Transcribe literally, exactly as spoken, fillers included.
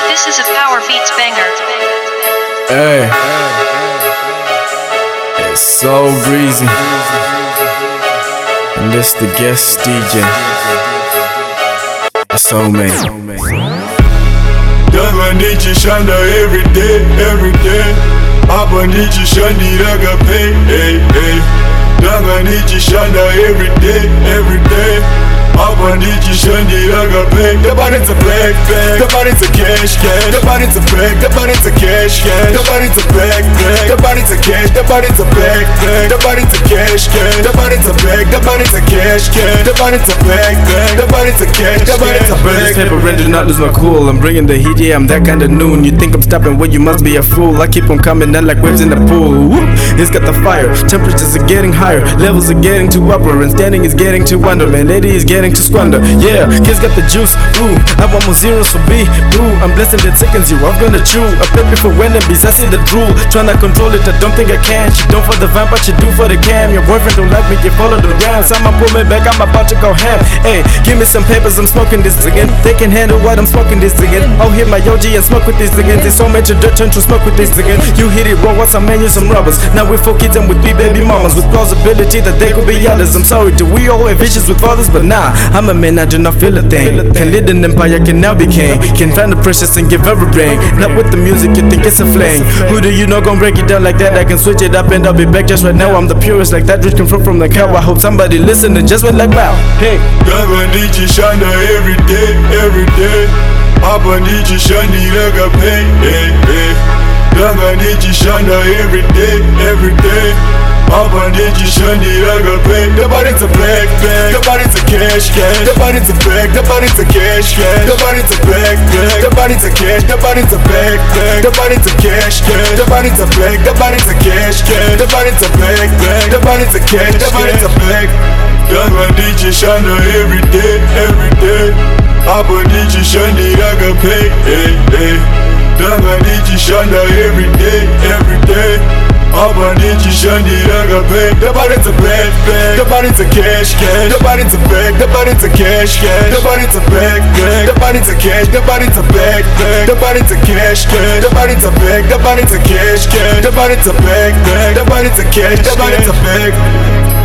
This this is a Power Beats banger. Hey, it's so greasy, and this the guest D J, it's so me. That's my D J Shondi every day, every day. I'm a D J Shondi that got paid, hey, hey. That's my D J Shondi every day, every day. I'm a D J Shondi, I got paid. The body's a black bag, the body's a cash cash. The body's a black, the body's a cash cash. The body's a black bag, the body's a cash. The body's a black bag, the body's a cash cash. The body's a black, the body's a cash cash. The body's a black bag, the body's a cash. The body's a black. Paper red do not lose my cool. I'm bringing the heat, yeah, I'm that kind of noon. You think I'm stopping? Well, you must be a fool. I keep on coming out like waves in the pool. Whoop, it's got the fire. Temperatures are getting higher, levels are getting too upper, and standing is getting too under. Man, lady is getting to squander, yeah, kids got the juice. Ooh, I want more zeros for B. Blue, I'm blessing the seconds you. I'm gonna chew. I prep it for Wendy's. I see the drool. Tryna control it, I don't think I can. She don't for the vamp, but she do for the cam. Your boyfriend don't like me, you follow the rounds. I'ma pull me back, I'm about to go ham. Hey, give me some papers, I'm smoking this again. They can handle what I'm smoking this again. I'll hit my O G and smoke with this again. There's so much of dirt, turn to smoke with this again. You hit it raw, what's some menus, some rubbers. Now we're four kids and with three baby mamas, with plausibility that they could be others. I'm sorry, do we all have issues with fathers, but nah. I'm a man, I do not feel a thing. Can lead an empire, can now be king. Can find the precious and give everything. Not with the music, you think it's a fling. Who do you know gon' break it down like that? I can switch it up and I'll be back just right now. I'm the purest like that, rich come from from the cow. I hope somebody listen and just went like wow. Hey, that's my D J Shondi every day, every day. I'm a D J Shondi like a pain, hey, hey. That's my D J Shondi every day, every day. I'm a D J Shondi, I got paid. The body's a black bag, the body's a cash cash. The body's a bag, the body's a cash cash. The body's a black bag, the body's a cash. The body's a black bag, the body's a cash cash. The body's a black, the body's a cash cash. The body's a black bag, the body's a cash. The body's a black. That's my D J Shondi every day, every day. I'm a D J Shondi, I got paid. That's my D J Shondi every day, every day. I'm a D J Shondi, I got paid. The body's a black bag, the body's a cash cash. The body's a bag, the body's a cash cash. The body's a black bag, the body's a cash. The body's a black bag, the body's a cash cash. The body's a bag, the body's a cash cash. The body's a black bag, the body's a cash. The body's a bag.